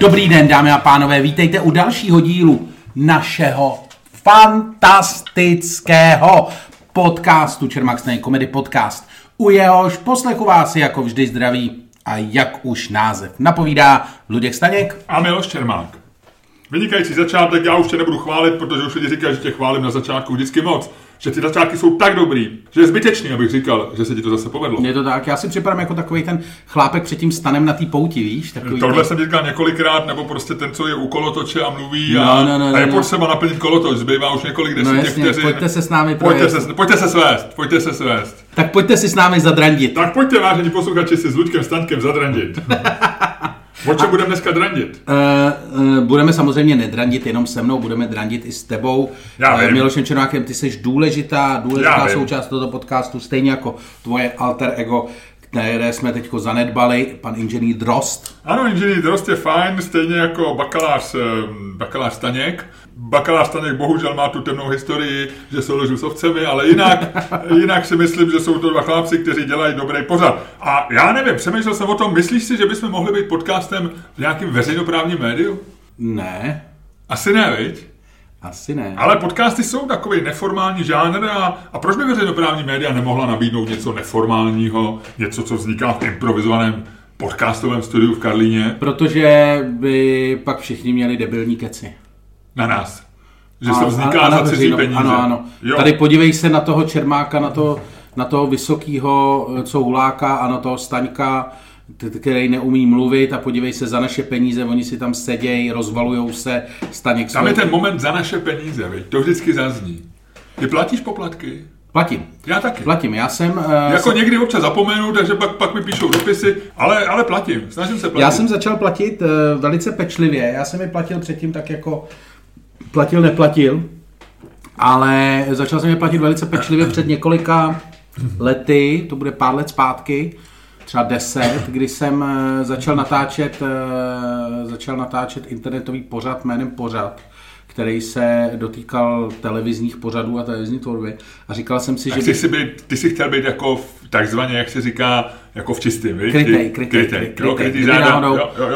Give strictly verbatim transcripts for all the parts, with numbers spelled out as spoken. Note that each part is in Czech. Dobrý den, dámy a pánové, vítejte u dalšího dílu našeho fantastického podcastu Čermák's Comedy Podcast. U jehož poslechu vás jako vždy zdraví a jak už název napovídá Luděk Staněk a Miloš Čermák. Vynikající začátek, já už tě nebudu chválit, protože už lidi říkají, že tě chválím na začátku vždycky moc. Že ty začátky jsou tak dobrý, že je zbytečný, abych říkal, že se ti to zase povedlo. Je to tak, já si připadám jako takový ten chlápek před tím stanem na té pouti, víš? Takový tohle ten... jsem říkal několikrát, nebo prostě ten, co je u kolotoče a mluví no, a, no, no, a je no, potřeba no. naplnit kolotoč, zbývá už několik deset no, kteří... Pojďte se s námi pojďte se, pojďte se svést, pojďte se svést. Tak pojďte si s námi zadrandit. Tak pojďte, vážení posluchači, si s Luďkem Staňkem zadrandit. O čem budeme dneska drandit? Uh, uh, budeme samozřejmě nedrandit jenom se mnou, budeme drandit i s tebou. Uh, Milošem Čermákem, ty jsi důležitá, důležitá součást tohoto podcastu, stejně jako tvoje alter ego, které jsme teď zanedbali, pan inženýr Drost. Ano, inženýr Drost je fajn, stejně jako bakalář, bakalář Staněk. Bakalář Staněk bohužel má tu temnou historii, že se ložu s ovcemi, ale jinak, jinak si myslím, že jsou to dva chlápci, kteří dělají dobrý pořad. A já nevím, přemýšlel jsem o tom, myslíš si, že bychom mohli být podcastem v nějakým veřejnoprávním médiu? Ne. Asi ne, viď? Asi ne. Ale podcasty jsou takový neformální žánr a, a proč by veřejnoprávní média nemohla nabídnout něco neformálního, něco, co vzniká v improvizovaném podcastovém studiu v Karlíně? Protože by pak všichni měli debilní keci. Na nás. Že se vzniká za cizí peníze. Ano, ano. Jo. Tady podívej se na toho Čermáka, na, to, na toho vysokýho Couláka a na toho Staňka, který neumí mluvit a podívej se za naše peníze, oni si tam sedějí, rozvalujou se, Staněk... Tam je ten moment za naše peníze, viď? To vždycky zazní. Ty platíš poplatky? Platím. Já taky. Platím, já jsem... Uh, jako jsem... někdy občas zapomenu, takže pak, pak mi píšou dopisy, ale, ale platím, snažím se platit. Já jsem začal platit uh, velice pečlivě, já jsem je platil předtím tak jako platil, neplatil, ale začal jsem je platit velice pečlivě před několika lety, to bude pár let zpátky, třeba deset, kdy jsem začal natáčet, začal natáčet internetový pořad jménem Pořad, který se dotýkal televizních pořadů a televizní tvorby. A říkal jsem si, tak že... Jsi by... být, ty jsi chtěl být jako v, takzvaně, jak se říká, jako v čistým, víš? Krytej, krytej, krytej.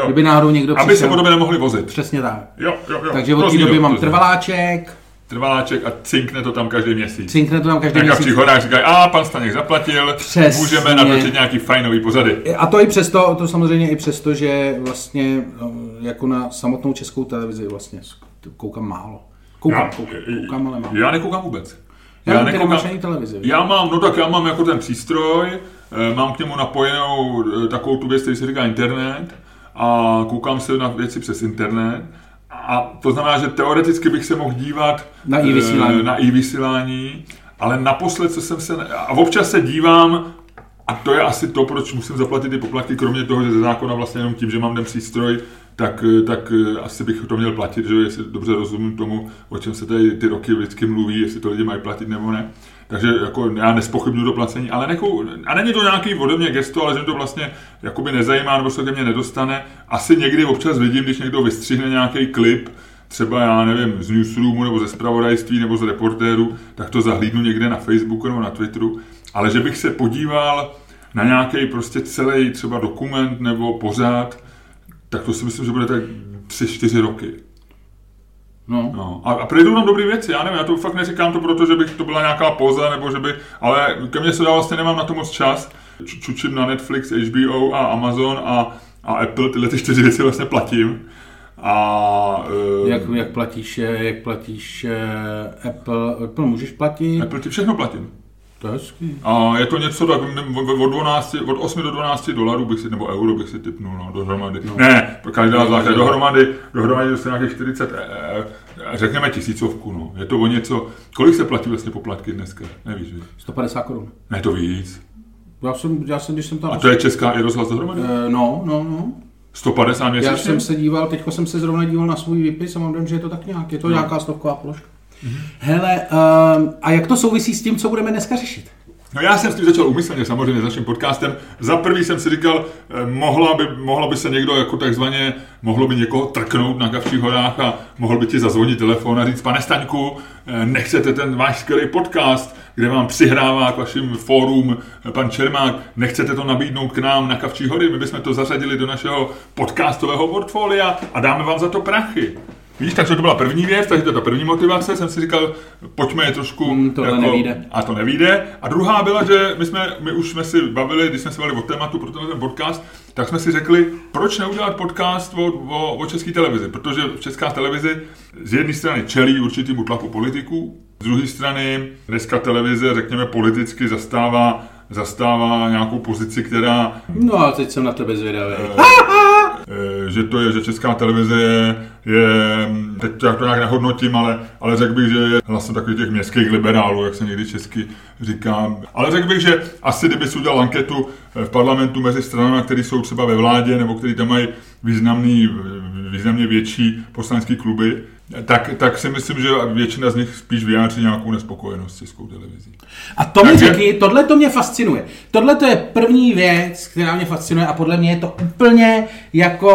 Kdyby náhodou někdo přišel... Aby se po době nemohli vozit. Přesně tak. Jo, jo, jo. Takže od té doby mám trvaláček... Trvaláček a cinkne to tam každý měsíc. Cinkne to tam každý tak měsíc. Tak v horách říkají, a pan Staněk zaplatil, přesně. Můžeme natočit nějaký fajnový pořady. A to i přesto, to samozřejmě i přesto, že vlastně jako na samotnou Českou televizi vlastně koukám málo. Koukám, já, koukám, koukám, ale málo. Já nekoukám vůbec. Já, já nekoukám ani televizi. Já mám, no tak já mám jako ten přístroj, mám k němu napojenou takovou tu věc, který se říká internet a koukám se na věci přes internet. A to znamená, že teoreticky bych se mohl dívat na i-vysílání, na i-vysílání, ale naposled, co jsem se... A občas se dívám, a to je asi to, proč musím zaplatit ty poplatky, kromě toho, že ze zákona vlastně jenom tím, že mám ten přístroj, tak, tak asi bych to měl platit, že jestli dobře rozumím tomu, o čem se tady ty roky vždycky mluví, jestli to lidi mají platit nebo ne. Takže jako já nespochybnuju to placení, ale nekou, a není to nějaký ode mě gesto, ale že mě to vlastně jakoby nezajímá, nebo se ke mně nedostane. Asi někdy občas vidím, když někdo vystřihne nějaký klip, třeba já nevím, z Newsroomu, nebo ze zpravodajství, nebo z Reportéru, tak to zahlídnu někde na Facebooku nebo na Twitteru, ale že bych se podíval na nějaký prostě celý třeba dokument nebo pořád, tak to si myslím, že bude tak tři čtyři roky. No. No. A, a přijdou nám dobrý věci, já nevím, já to fakt neříkám to proto, že bych to byla nějaká poza, nebo že by, ale ke mně se dá vlastně, nemám na to moc čas, Č- čučím na Netflix, H B O a Amazon a, a Apple, tyhle ty čtyři věci vlastně platím. A, um, jak, jak platíš, jak platíš uh, Apple, Apple můžeš platit? Apple ti všechno platím. To je hezký. A je to něco tak od, dvanáct, od osmi do dvanácti dolarů bych si, nebo euro bych si tipnul, no, dohromady. No. Ne, každá zvlášť, dohromady, dohromady to jsou nějakých čtyřicet, řekněme tisícovku, no. Je to o něco, kolik se platí vlastně poplatky dneska, nevíš, víš? sto padesát korun. Ne, to víc. Já jsem, já jsem, když jsem tam... A to je Česká i rozhlas dohromady? E, no, no, no. sto padesát měsíčně? Já jsem se díval, teďko jsem se zrovna díval na svůj výpis a mám dojem, že je to tak nějak, je to no. nějaká stovková položka. Hele, um, a jak to souvisí s tím, co budeme dneska řešit? No já jsem s tím začal úmyslně, samozřejmě s naším podcastem. Za prvý jsem si říkal, mohla by, mohla by se někdo jako takzvaně, mohlo by někoho trknout na Kavčích horách a mohl by ti zazvonit telefon a říct, pane Staňku, nechcete ten váš skvělý podcast, kde vám přihrává k vašim fórum pan Čermák, nechcete to nabídnout k nám na Kavčí hory, my bychom to zařadili do našeho podcastového portfolia a dáme vám za to prachy. Víš, takže to byla první věc, takže to je ta první motivace, jsem si říkal, pojďme je trošku... Mm, to jako, nevíde. A to nevíde. A druhá byla, že my, jsme, my už jsme si bavili, když jsme se bavili o tématu pro ten podcast, tak jsme si řekli, proč neudělat podcast o, o, o České televizi, protože Česká televize z jedné strany čelí určitýmu tlaku politiků, z druhé strany dneska televize, řekněme, politicky zastává, zastává nějakou pozici, která... No a teď jsem na tebe zvědavý. Že to je, že Česká televize je, je teď já to nějak nehodnotím, ale, ale řekl bych, že je vlastně takových těch městských liberálů, jak se někdy česky říká. Ale řekl bych, že asi kdyby si udělal anketu v parlamentu mezi stranami, které jsou třeba ve vládě, nebo které tam mají významný, významně větší poslanecké kluby, tak, tak si myslím, že většina z nich spíš vyjádří nějakou nespokojenost s Českou televizí. A to mi řekni, tohle to mě fascinuje. Tohle to je první věc, která mě fascinuje a podle mě je to úplně jako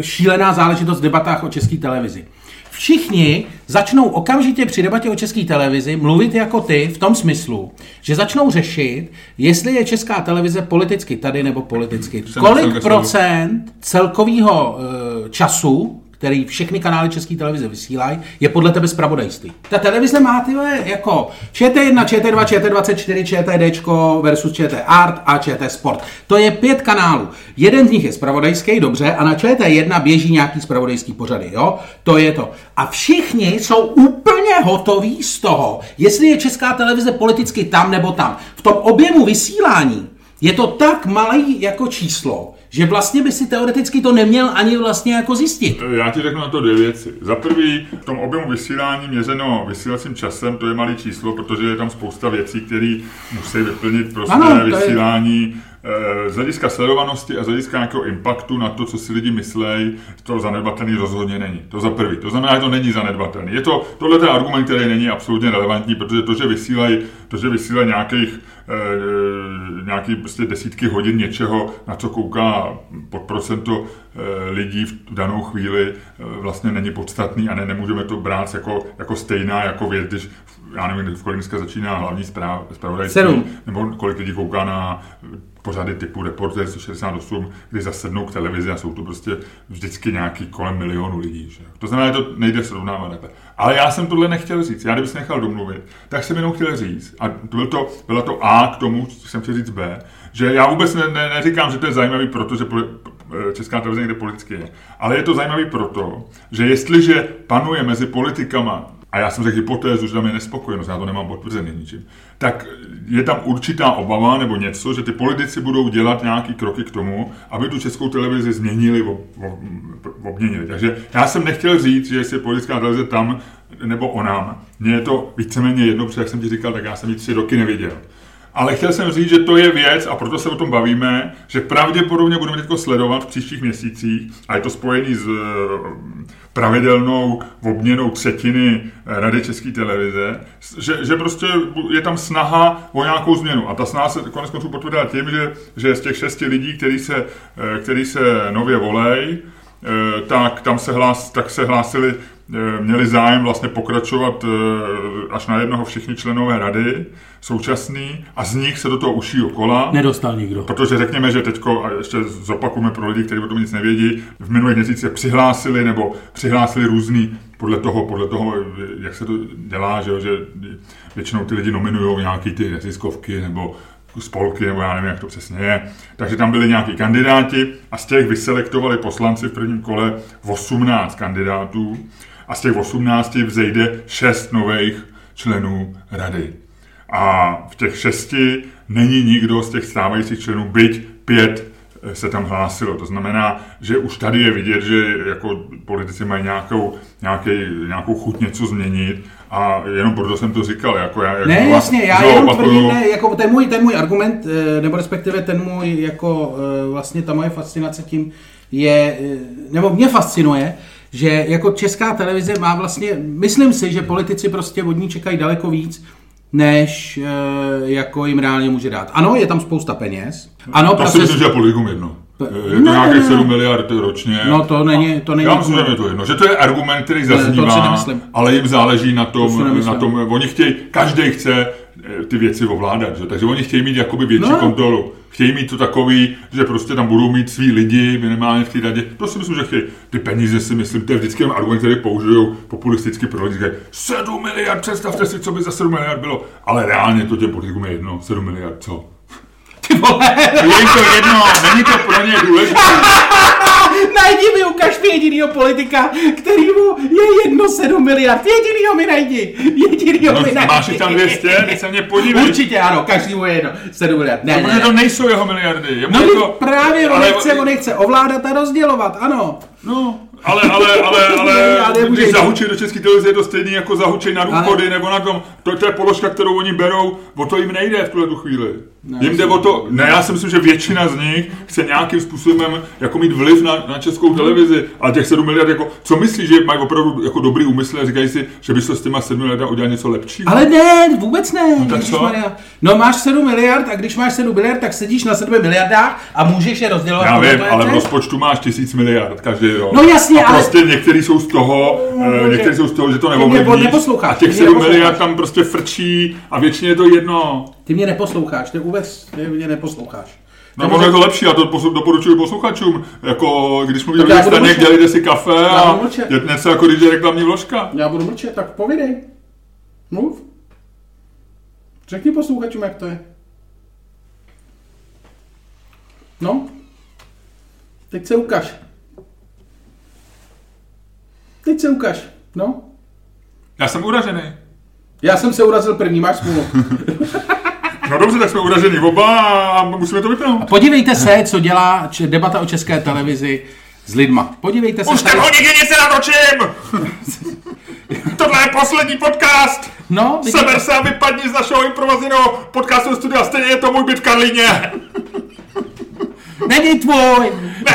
šílená záležitost v debatách o České televizi. Všichni začnou okamžitě při debatě o České televizi mluvit jako ty v tom smyslu, že začnou řešit, jestli je Česká televize politicky tady nebo politicky. Kolik procent celkového času, který všechny kanály České televize vysílají, je podle tebe zpravodajství. Ta televize má tyhle jako ČT jedna, ČT dva, ČT dvacet čtyři, ČTDčko versus ČT Art a ČT Sport. To je pět kanálů. Jeden z nich je zpravodajský, dobře, a na ČT jedna běží nějaký zpravodajský pořady, jo? To je to. A všichni jsou úplně hotoví z toho, jestli je Česká televize politicky tam nebo tam. V tom objemu vysílání je to tak malý jako číslo, že vlastně by si teoreticky to neměl ani vlastně jako zjistit. Já ti řeknu na to dvě věci. Za prvý, v tom objemu vysílání měřeno vysílacím časem, to je malý číslo, protože je tam spousta věcí, které musí vyplnit prostě ano, vysílání. Je... Z hlediska sledovanosti a z hlediska nějakého impaktu na to, co si lidi myslejí, to zanedbatelný rozhodně není. To za prvý. To znamená, že to není zanedbatelný. Je to, tohle ten argument, který není absolutně relevantní, protože to, že vysílají, to, že vysílají nějakých nějaký prostě desítky hodin něčeho, na co kouká pod procento lidí v danou chvíli, vlastně není podstatný a ne, nemůžeme to brát jako, jako stejná jako věc, když já nevím, v kolik dneska začíná hlavní zpráv, zpravodajství, nebo kolik lidí kouká na pořady typu Reportáž šedesát osm, kdy zasednou k televizi a jsou to prostě vždycky nějaký kolem milionu lidí. Že? To znamená, že to nejde srovnávat. Ale já jsem tohle nechtěl říct. Já kdybych se nechal domluvit, tak jsem jenom chtěl říct, a byl to, byla to A k tomu, co jsem chtěl říct B, že já vůbec ne, ne, neříkám, že to je zajímavý, protože Česká televize někde politicky je, ale je to zajímavý proto, že jestliže panuje mezi politikama, a já jsem řekl hypotézu, že tam je nespokojenost, já to nemám potvrzený ničím, tak je tam určitá obava nebo něco, že ty politici budou dělat nějaký kroky k tomu, aby tu Českou televizi změnili, ob, ob, obměnili. Takže já jsem nechtěl říct, že jestli je politická televize tam nebo onám. Mně je to víceméně jedno, protože jak jsem ti říkal, tak já jsem ji tři roky neviděl. Ale chtěl jsem říct, že to je věc, a proto se o tom bavíme, že pravděpodobně budeme teď sledovat v příštích měsících, a je to spojený s pravidelnou obměnou třetiny Rady České televize, že, že prostě je tam snaha o nějakou změnu. A ta snaha se konec konců potvrdila tím, že, že z těch šesti lidí, který se, který se nově volej, tak tam se, hlás, tak se hlásili, měli zájem vlastně pokračovat až na jednoho všichni členové rady současný a z nich se do toho ušího kola. Nedostal nikdo. Protože řekněme, že teďko, a ještě zopakujeme pro lidi, kteří o tom nic nevědí, v minulých měsících se přihlásili nebo přihlásili různý podle toho, podle toho, jak se to dělá, že, že většinou ty lidi nominují nějaký ty neziskovky nebo spolky, nebo já nevím, jak to přesně je. Takže tam byli nějaký kandidáti a z těch vyselektovali poslanci v prvním kole osmnáct kandidátů a z těch osmnácti vzejde šest nových členů rady. A v těch šesti není nikdo z těch stávajících členů, byť pět se tam hlásilo. To znamená, že už tady je vidět, že jako politici mají nějakou, nějaký, nějakou chuť něco změnit. A jenom proto jsem to říkal, jako já... Jako ne, jasně, já jenom tvrdím, ne, jako ten můj, ten můj argument, nebo respektive ten můj, jako vlastně ta moje fascinace tím je, nebo mě fascinuje, že jako Česká televize má vlastně, myslím si, že politici prostě od ní čekají daleko víc, než e, jako jim reálně může dát. Ano, je tam spousta peněz. Ano, to si myslím, že je politikům jedno. Je to nějakých sedm miliard ročně. No to není, to není. Já myslím, že je to jedno, že to je argument, který zaznívá, ale jim záleží na tom, to na tom, oni chtějí, každý chce ty věci ovládat, že? Takže oni chtějí mít jakoby větší no. kontrolu. Chtějí mít to takový, že prostě tam budou mít svý lidi, minimálně v té radě. To si myslím, že chtějí. Ty peníze si myslím, to je vždycky ten argument, který použijou populisticky pro lidi, že sedm miliard, představte si, co by za sedm miliard bylo. Ale reálně to těm politikům je jedno, sedm miliard, co? Ty vole! Je to jedno, není to pro ně důležité. Najdi mi, ukaž mi jedinýho politika, kterýmu je jedno sedm miliard. Jedinýho mi najdi. Jedinýho no, mi najdi. Máš tam dvě stě, teď se mě podívej. Určitě ano, každému je jedno sedm miliard. Ne, no, ne, ne. To nejsou jeho miliardy. Je no to... právě, on nechce, on nechce ovládat a rozdělovat, ano. No, ale, ale, ale, ale, ale když zahučej do České televize, je to stejný jako zahučej na důchody, nebo na tom, to, to je položka, kterou oni berou, o to jim nejde v tuhle chvíli. Ne, jim jde o to, ne, já si myslím, že většina z nich chce nějakým způsobem jako mít vliv na, na Českou televizi, ale těch sedm miliard, jako, co myslí, že mají opravdu jako dobrý úmysl a říkají si, že by se s těma sedmi miliardami udělal něco lepšího? Ale ne, vůbec ne. No, tak co? No máš sedm miliard a když máš sedm miliard, tak sedíš na sedmi miliardách a můžeš je rozdělovat. Já vím, ale v rozpočtu máš tisíc miliard každý rok. No jasně, a prostě ale... některý jsou z toho, no, některý jsou z toho, že to neovlivní. A těch sedm miliard tam prostě frčí a většině je to jedno. Ty mě neposloucháš, ty vůbec ty mě neposloucháš. No možná je to lepší, já to doporučuji posluchačům, jako když mluví o Staněk, dělejte si kafe a dětne se jako když je reklamní vložka. Já budu mlčet, tak povídej. Mluv. Řekni posluchačům, jak to je. No. Teď se ukaž. Teď se ukaž, no. Já jsem uražený. Já jsem se urazil první, máš smůlu. No dobře, tak jsme uraženi oba a musíme to vypnout. A podívejte se, co dělá debata o České televizi s lidma. Podívejte se. Už ten ho nikdy nic nenatočím! Tohle je poslední podcast! No, seber se a vypadni z našeho improvazního podcastu studia, stejně je to můj byt v Karlíně. Není tvůj!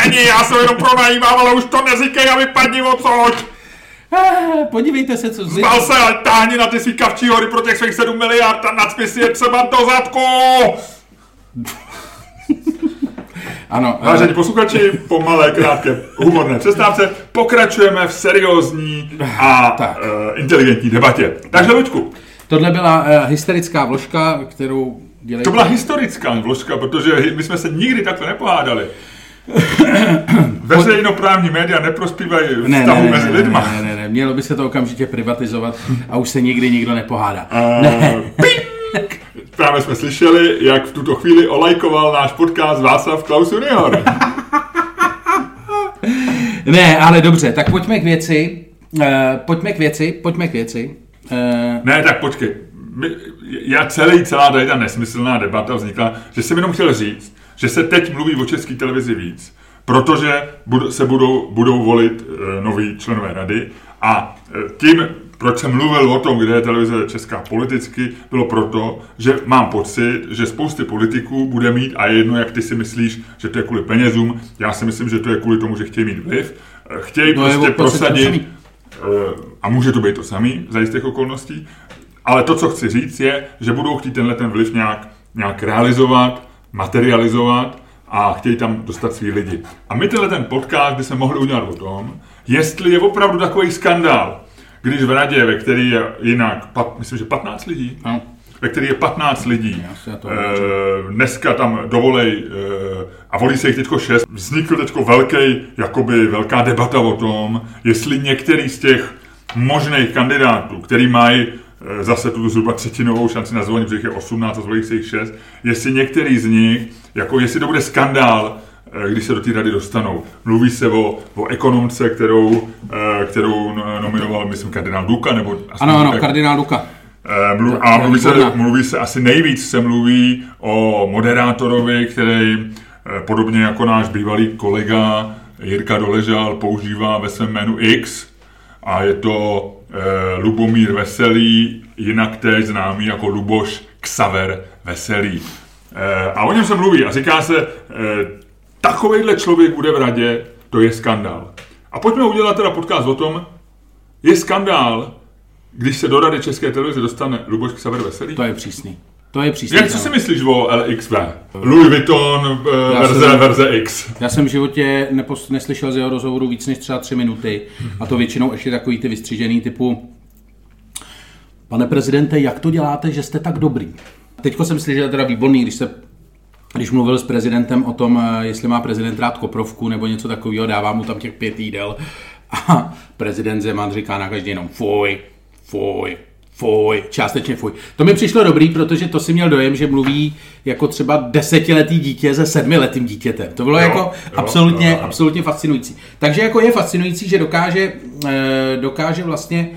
Není, já se jenom pronajímám, ale už to neříkej a vypadni odsud! Ah, podívejte se, co zjistí. Zbal se a táhni na ty svý Kavčí hory pro těch svých sedm miliard a nacpi si je třeba do zadku! Ano. Vážení posluchači, po malé, krátké, humorné přestávce pokračujeme v seriózní a uh, inteligentní debatě. Takže, Luďku. Tohle byla uh, hysterická vložka, kterou... Dělejte. To byla historická vložka, protože my jsme se nikdy takhle nepodívali. Veřejnoprávní média neprospívají vztahu mezi lidma. Ne, ne, ne, ne, mělo by se to okamžitě privatizovat a už se nikdy nikdo nepohádá. Uh, ne. Právě jsme slyšeli, jak v tuto chvíli olajkoval náš podcast Václav Klaus Junior. Ne, ale dobře, tak pojďme k věci. Uh, pojďme k věci, pojďme k věci. Uh, ne, tak počkej. My, já celý, celá tady ta nesmyslná debata vznikla, že jsem jenom chtěl říct, že se teď mluví o České televizi víc, protože budu, se budou, budou volit e, noví členové rady a e, tím, proč jsem mluvil o tom, kde je televize česká politicky, bylo proto, že mám pocit, že spousty politiků bude mít, a jedno, jak ty si myslíš, že to je kvůli penězům, já si myslím, že to je kvůli tomu, že chtějí mít vliv, chtějí no prostě prosadit, e, a může to být to samý za jistých okolností. Ale to, co chci říct, je, že budou chtít tenhle ten vliv nějak, nějak realizovat, materializovat a chtějí tam dostat svý lidi. A my tenhle ten podcast by se mohli udělat o tom, jestli je opravdu takový skandál, když v radě, ve který je jinak, pat, myslím, že patnáct lidí, no. ve který je patnáct lidí, e, dneska tam dovolej, e, a volí se jich teďko šest, vznikl teďko velký, jakoby velká debata o tom, jestli některý z těch možných kandidátů, který mají zase tu zhruba třetinovou šanci na zvolení, protože jich je osmnáct a zvolí se jich šest, jestli některý z nich, jako jestli to bude skandál, když se do té rady dostanou. Mluví se o, o ekonomce, kterou, kterou nominoval, myslím, kardinál Duka, nebo... Ano, ano, tak... kardinál Duka. Mluv, a mluví se, mluví se, asi nejvíc se mluví o moderátorovi, který podobně jako náš bývalý kolega Jirka Doležal používá ve svém jménu X a je to... Uh, Lubomír Veselý, jinak též známý jako Luboš Xaver Veselý. Uh, a o něm se mluví a říká se, uh, takovejhle člověk bude v radě, to je skandál. A pojďme udělat teda podcast o tom, je skandál, Když se do rady České televize dostane Luboš Xaver Veselý? To je přísný. To je přísný. Jak co si myslíš o L X V? Louis Vuitton verze, jsem, verze X. Já jsem v životě nepos, neslyšel z jeho rozhovoru víc než třeba tři minuty. A to většinou ještě takový ty vystřížený typu pane prezidente, jak to děláte, že jste tak dobrý? Teďko jsem slyšel teda výborný, když se Když mluvil s prezidentem o tom, jestli má prezident rád koprovku nebo něco takového, dává mu tam těch pět jídel. A prezident Zeman říká na každý jenom fuj, fuj, fuj, částečně fuj. To mi přišlo dobrý, protože to si měl dojem, že mluví jako třeba desetiletý dítě se sedmiletým dítětem. To bylo jo, jako jo, absolutně, jo. absolutně fascinující. Takže jako je fascinující, že dokáže, dokáže vlastně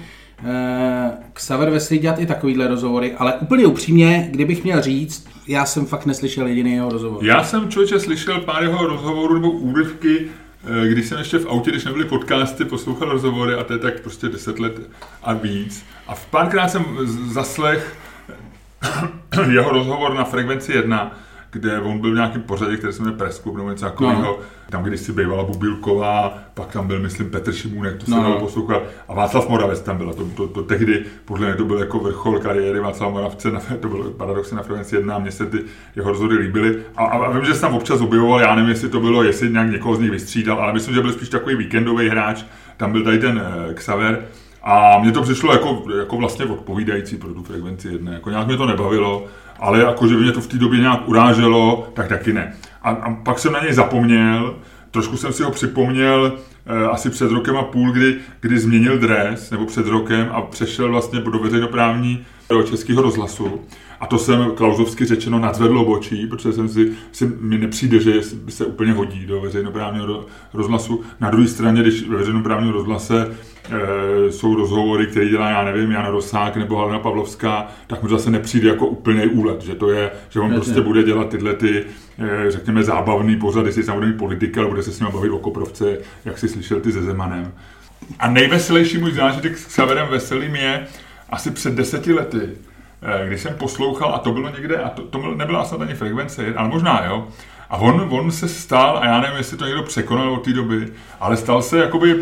Xaver Veselý dělat i takovýhle rozhovory, ale úplně upřímně, kdybych měl říct, já jsem fakt neslyšel jediný jeho rozhovor. Já jsem člověče slyšel pár jeho rozhovorů nebo úryvky, když jsem ještě v autě, když nebyly podcasty, poslouchal rozhovory a to je tak prostě deset let a víc. A v párkrát jsem zaslech jeho rozhovor na Frekvenci jedna, kde on byl v nějakém pořadě, který se jmenuje Presklub nebo něco takového. No. Tam když si bývala Bubilková, pak tam byl, myslím, Petr Šimůnek, to se no. dalo poslouchat. A Václav Moravec tam byla. To, to, to tehdy, podle mě to byl jako vrchol kariéry Václava Moravce, na, to byl paradoxně na Frekvenci jedna, mně se ty jeho rozhory líbily. A, a, a vím, že se tam občas objevoval, já nevím, jestli to bylo, jestli nějak někoho z nich vystřídal, ale myslím, že byl spíš takový víkendový hráč. Tam byl tady ten uh, Xaver. A mně to přišlo jako, jako vlastně odpovídající pro tu Frekvenci jedna. Jako nějak mě to nebavilo, ale jako, že mě to v té době nějak uráželo, tak taky ne. A, a pak jsem na něj zapomněl, trošku jsem si ho připomněl e, asi před rokem a půl, kdy, kdy změnil dres, nebo před rokem a přešel vlastně do veřejnoprávní do Českého rozhlasu. A to jsem klauzovsky řečeno nadzvedl obočí, protože jsem si, si, mi nepřijde, že se úplně hodí do veřejnoprávního rozhlasu. Na druhé straně, když ve veřejnoprávním rozhlase e, jsou rozhovory, které dělá, já nevím, Jan Rosák nebo Helena Pavlovská, tak mu zase nepřijde jako úplný úlet, že to je, že on ne, prostě ne. bude dělat tyhle ty, e, řekněme, zábavný pořad, jestli tam bude mít politika, ale bude se s ním bavit o koprovce, jak si slyšel ty ze Zemanem. A nejveselější můj zážitek s Xaverem Veselým je asi před deseti lety, když jsem poslouchal, a to bylo někde, a to, to nebyla snad ani Frekvence, ale možná, jo. A on, on se stal, a já nevím, jestli to někdo překonal od té doby, ale stal se jakoby,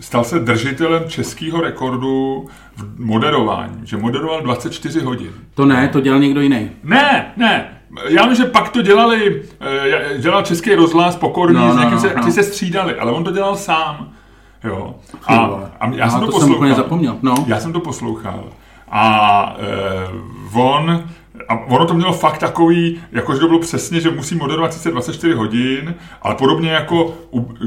stal se držitelem českého rekordu v moderování, že moderoval dvacet čtyři hodin. To ne, to dělal někdo jiný. Ne, ne. Já vím, že pak to dělali, dělal Český rozhlas Pokorný, no, no, s někým se, no. se střídali, ale on to dělal sám, jo. A, a já jsem no, to, to poslouchal. Jsem úplně zapomněl, no. Já jsem to poslouchal. A eh, on, a ono to mělo fakt takový, jakože to bylo přesně, že musí moderovat sice dvacet čtyři hodin, ale podobně jako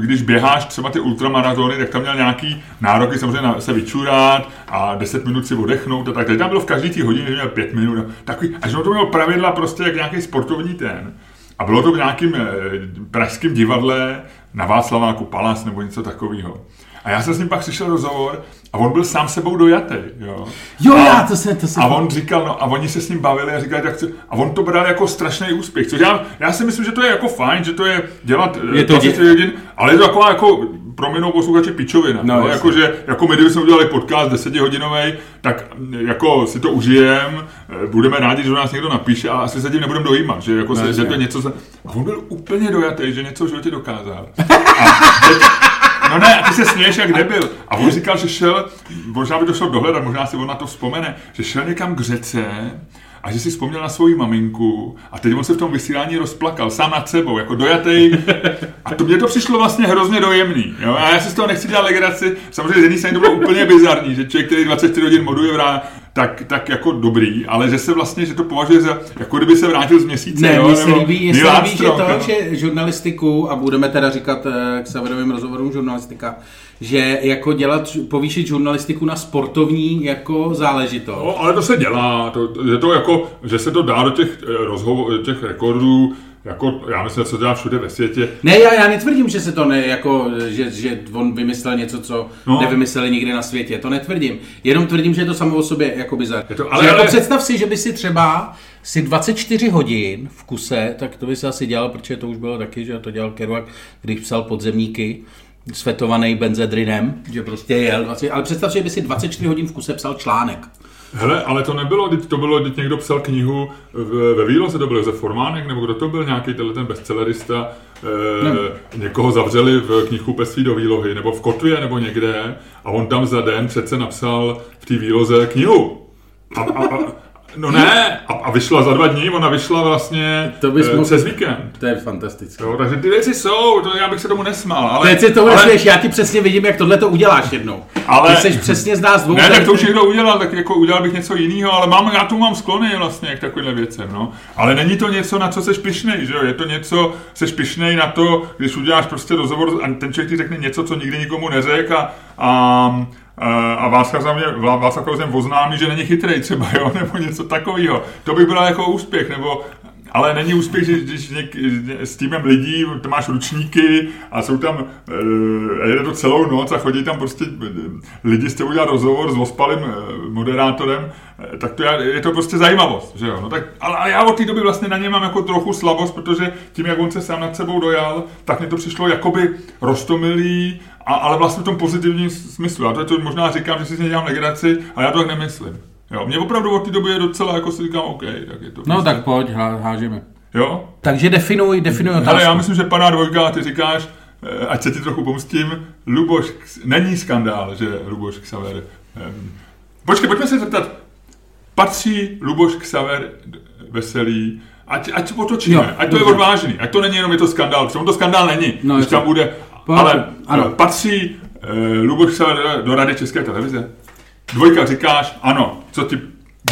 když běháš třeba ty ultramaratony, tak tam měl nějaký nároky samozřejmě se vyčurat a deset minut si odechnout a tak. Teď tam bylo v každý tý hodině, že měl pět minut. Takový, až ono to mělo pravidla prostě jak nějaký sportovní ten. A bylo to v nějakým eh, pražském divadle na Václaváku Palace nebo něco takového. A já jsem s ním pak slyšel rozhovor a on byl sám sebou dojatej, jo. Jo, a, já to se, to se. A on říkal, no, a oni se s ním bavili a říkali, tak co, a on to bral jako strašný úspěch, což já, já si myslím, že to je jako fajn, že to je dělat dvacet čtyři hodin, ale je to taková jako, proměnou posluchače, pičovina, no, no, jako, že, jako my, kdyby jsme udělali podcast desetihodinovej, tak jako si to užijeme, budeme rádi, že do nás někdo napíše, ale asi se tím nebudeme dojímat, že, jako no, se, že to je něco, za... a on byl úplně dojatej, že něco v životě dokázal. A teď... No ne, ty se směješ jak debil. A on říkal, že šel, možná by to šel dohledat, možná si on na to vzpomene, že šel někam k řece a že si vzpomněl na svou maminku a teď on se v tom vysílání rozplakal, sám nad sebou, jako dojatej. A to mně to přišlo vlastně hrozně dojemný. Jo? A já si z toho nechci dělat legraci. Samozřejmě z jedné strany to bylo úplně bizarní, že člověk, který dvacet čtyři hodin moduje vrá, tak, tak jako dobrý, ale že se vlastně, že to považuje za, jako kdyby se vrátil z Měsíce. Ne, mně se líbí, že to je žurnalistiku, a budeme teda říkat k Xaverovým rozhovorům žurnalistika, že jako dělat, povýšit žurnalistiku na sportovní jako záležitost. No, ale to se dělá, to, to, to jako, že se to dá do těch rozhovor, těch rekordů, jako, já myslím, že se to dělá všude ve světě. Ne, já, já netvrdím, že se to ne, jako, že, že on vymyslel něco, co no. nevymysleli nikdy na světě. To netvrdím. Jenom tvrdím, že je to samo o sobě jako bizar. To, ale, ale... Jako představ si, že by si třeba si dvacet čtyři hodin v kuse, tak to by se asi dělal, protože to už bylo taky, že to dělal Kerouac, když psal Podzemníky, svetovaný benzedrinem, že prostě jel dvacet, ale představ si, že by si dvacet čtyři hodin v kuse psal článek. Hele, ale to nebylo, to bylo, když někdo psal knihu ve výloze, to byl Josef Formánek, nebo kdo to byl, nějaký tenhle ten bestsellerista, E, někoho zavřeli v knihkupectví do výlohy, nebo v kotvě, nebo někde, a on tam za den přece napsal v té výloze knihu. A, a, a, no ne, a, a vyšla za dva dní, ona vyšla vlastně to e, přes víkend. To je fantastické. Jo, takže ty věci jsou, to já bych se tomu nesmál. Ale, teď si tohle ale... svěš, já ti přesně vidím, jak tohle to uděláš jednou. Ale... Ty seš přesně z nás dvou. Ne, tak to už někdo udělal, tak jako udělal bych něco jiného, ale mám, já tu mám sklony vlastně k takovýmhle věcem, no. Ale není to něco, na co seš pyšnej, že jo, je to něco, seš pyšnej na to, když uděláš prostě rozhovor a ten člověk ti řekne něco, co nikdy nikomu neřek a... a a Václav Klaus Junior oznámí, že není chytrej třeba, jo? Nebo něco takového. To by byl jako úspěch, nebo... Ale není úspěch, že když něk, s týmem lidí, tam máš ručníky a jsou tam, e, jede to celou noc a chodí tam prostě lidi s tebou dělat rozhovor s ospalým moderátorem, tak to je, je to prostě zajímavost, že jo. No tak, ale já od té doby vlastně na něm mám jako trochu slabost, protože tím, jak on se sám nad sebou dojal, tak mi to přišlo jakoby roztomilý, a, ale vlastně v tom pozitivním smyslu. Já to, to možná říkám, že si nedělám legraci, ale já to tak nemyslím. Jo, mě opravdu od té doby je docela, jako si říkám, OK, tak je to... No prostě... tak pojď, hážeme. Jo? Takže definuj, definuj otázku. Ale já myslím, že padá dvojka a ty říkáš, ať se ti trochu pomstím, Luboš, není skandál, že Luboš Xaver... Počkej, pojďme se zeptat, patří Luboš Xaver Veselý, ať, ať otočíme, jo, ať to je odvážný, ať to není jenom je to skandál, protože on to skandál není, no, když tam bude, pojď, ale ano. Patří eh, Luboš Xaver do Rady České televize? Dvojka, říkáš, ano, co ty,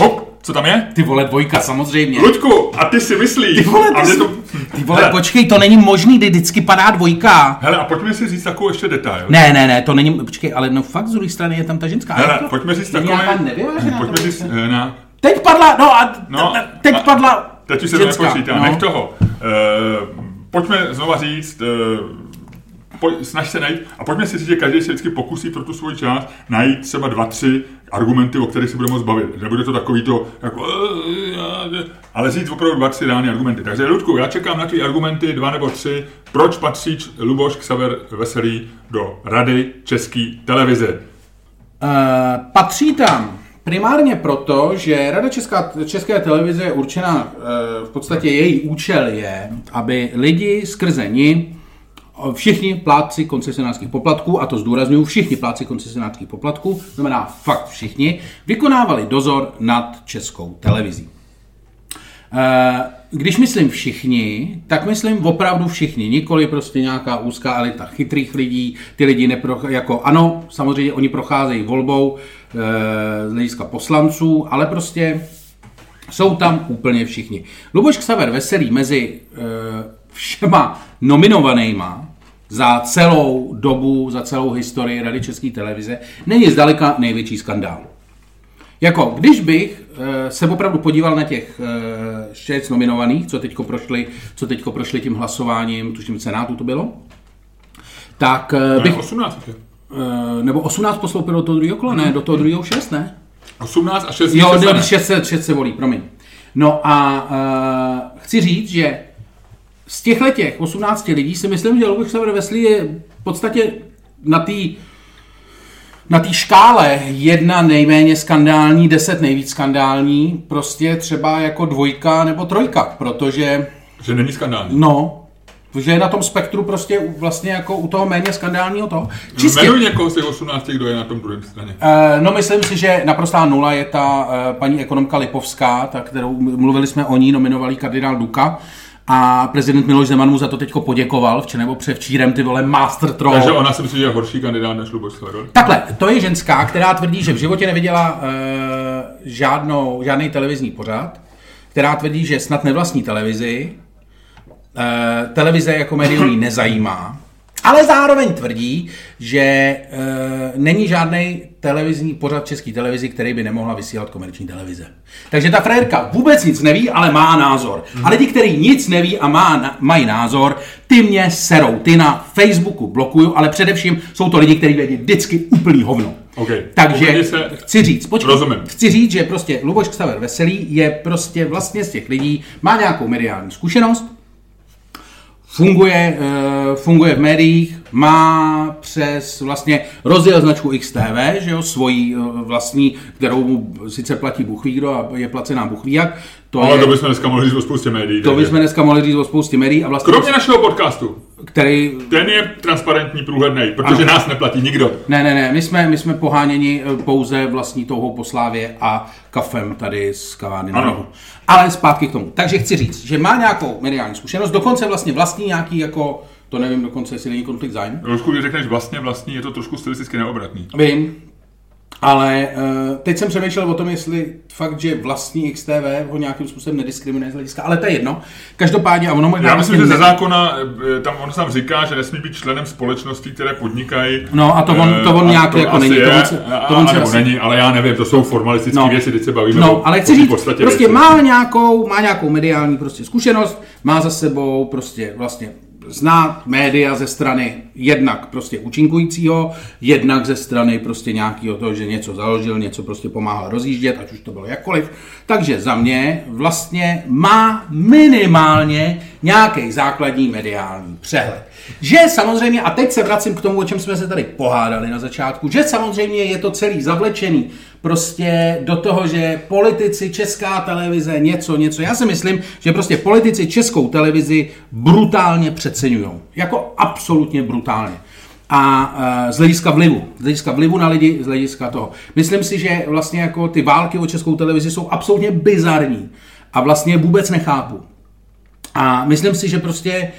hop, co tam je? Ty vole, dvojka, samozřejmě. Luďku, a ty si myslíš. Ty vole, ty, jsi... to... ty vole, hele. Počkej, to není možný, kdy vždycky padá dvojka. Hele, a pojďme si říct takovou ještě detail. Ne, ne, ne, to není, počkej, ale no fakt z druhé strany je tam ta ženská. Hele, to... pojďme říct takovou, pojďme říct, ne. Na... Teď padla, no a no, teď a... padla teď už se to nepočítá, no. Nech toho. Uh, pojďme znova říct... Uh... snaž se najít a pojďme si říct, že každý se vždycky pokusí pro tu svůj část najít třeba dva, tři argumenty, o kterých se budeme moc bavit. Nebude to takový to, jako, ale říct opravdu dva, tři reální argumenty. Takže Ludku, já čekám na tvý argumenty, dva nebo tři, proč patří Luboš Xaver Veselý do Rady České televize? Uh, patří tam primárně proto, že Rada Česká, České televize je určena, uh, v podstatě její účel je, aby lidi skrze ní všichni plátci koncesionářských poplatků, a to zdůrazňuju, všichni plátci koncesionářských poplatků, znamená fakt všichni, vykonávali dozor nad Českou televizí. Když myslím všichni, tak myslím opravdu všichni, nikoli prostě nějaká úzká elita chytrých lidí, ty lidi nepro, jako ano, samozřejmě oni procházejí volbou z hlediska poslanců, ale prostě jsou tam úplně všichni. Luboš Xaver Veselý mezi všema nominovanýma za celou dobu, za celou historii Rady České televize, není zdaleka největší skandál. Jako, když bych e, se opravdu podíval na těch e, šest nominovaných, co teďko prošli, co teďko prošli tím hlasováním, tuším v Senátu to bylo, tak e, bych... osmnáct. E, nebo osmnáct posloupilo do toho druhého kola, ne? Do toho druhého šest, ne? osmnáct a šest. Jo, šest se volí, promiň. No a e, chci říct, že z těchto těch osmnácti lidí si myslím, že Luboš Xaver Veselý je v podstatě na té na té škále jedna nejméně skandální, deset nejvíc skandální, prostě třeba jako dvojka nebo trojka, protože... Že není skandální. No, že je na tom spektru prostě vlastně jako u toho méně skandálního toho. Čistě... Jmenuji někoho z těch osmnácti, kdo je na tom druhém straně. Uh, no myslím si, že naprostá nula je ta uh, paní ekonomka Lipovská, ta, kterou mluvili jsme o ní, nominoval kardinál Duka. A prezident Miloš Zeman mu za to teďko poděkoval, včera nebo převčírem, ty vole, master troll. Takže ona si myslí, že je horší kandidát než Luboš Xaver. Takhle, to je ženská, která tvrdí, že v životě neviděla uh, žádnou, žádný televizní pořad, která tvrdí, že snad nevlastní televizi, uh, televize jako médium ji nezajímá, ale zároveň tvrdí, že uh, není žádnej televizní pořad České televizi, který by nemohla vysílat komerční televize. Takže ta frérka vůbec nic neví, ale má názor. A lidi, kteří nic neví a má na, mají názor, ty mě serou, ty na Facebooku blokuju, ale především jsou to lidi, kteří vědí vždycky úplný hovno. Okay. Takže se... chci říct, počkej, chci říct, že prostě Luboš Xaver Veselý je prostě vlastně z těch lidí, má nějakou mediální zkušenost, Funguje, funguje v médiích, má přes vlastně rozjel značku X T V, že jo, svoji vlastní, kterou mu sice platí Bůh ví kdo a je placená Bůh ví jak. To ale je, to bychom dneska mohli říct o spoustě médií. To bychom dneska mohli říct o spoustě médií. A vlastně kromě to, našeho podcastu, který ten je transparentní, průhledný, protože ano, nás neplatí nikdo. Ne, ne, ne, my jsme, my jsme poháněni pouze vlastní touhou po slávě a kafem tady z kavárny. Ano. Ale zpátky k tomu. Takže chci říct, že má nějakou mediální zkušenost, dokonce vlastně vlastní nějaký jako... To nevím, dokonce jestli není konflikt zájmu. Trošku, když řekneš vlastně vlastní, je to trošku stylisticky neobratný. Vím, ale teď jsem přemýšlel o tom, jestli fakt, že vlastní X T V ho nějakým způsobem nediskriminuje z hlediska, ale to je jedno. Každopádně a ono možná... Já myslím, že ze zákona, tam on sám říká, že nesmí být členem společností, které podnikají... No a to on, to on nějak to jako není. Je, to on se, to on se asi... není, ale já nevím, to jsou formalistické no, věci, teď se bavíme no, o, ale chci říct, prostě má nějakou, má nějakou mediální prostě zkušenost, má za sebou prostě vlastně zná média ze strany jednak prostě účinkujícího, jednak ze strany prostě nějakého toho, že něco založil, něco prostě pomáhal rozjíždět, ať už to bylo jakkoliv. Takže za mě vlastně má minimálně nějaký základní mediální přehled. Že samozřejmě, a teď se vracím k tomu, o čem jsme se tady pohádali na začátku, že samozřejmě je to celý zavlečený prostě do toho, že politici, Česká televize, něco, něco. Já si myslím, že prostě politici Českou televizi brutálně přeceňují. Jako absolutně brutálně. A e, z hlediska vlivu. Z hlediska vlivu na lidi, z hlediska toho. Myslím si, že vlastně jako ty války o Českou televizi jsou absolutně bizarní. A vlastně vůbec nechápu. A myslím si, že prostě e,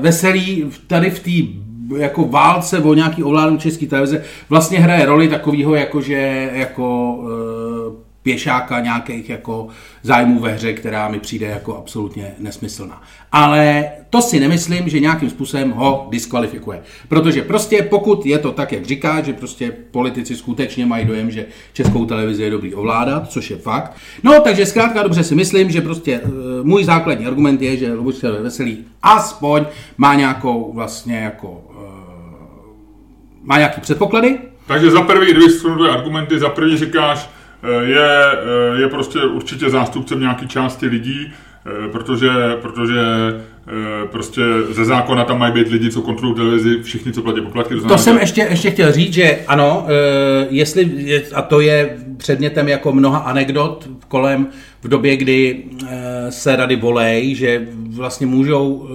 Veselý tady v té jako válce o nějaký ovládnutí České televize vlastně hraje roli takového jakože jako e, pěšáka nějakých jako zájmů ve hře, která mi přijde jako absolutně nesmyslná. Ale to si nemyslím, že nějakým způsobem ho diskvalifikuje. Protože prostě pokud je to tak, jak říká, že prostě politici skutečně mají dojem, že Českou televizi je dobrý ovládat, což je fakt. No takže zkrátka dobře si myslím, že prostě můj základní argument je, že Luboš Xaver Veselý aspoň má nějakou vlastně jako má nějaký předpoklady. Takže za první dvě dvě argumenty, za první říkáš, Je, je prostě určitě zástupcem nějaké části lidí, protože, protože prostě ze zákona tam mají být lidi, co kontrolují televizi, všichni, co platí poplatky. To, to jsem že... ještě, ještě chtěl říct, že ano, jestli, a to je předmětem jako mnoha anekdot kolem v době, kdy se rady volej, že vlastně můžou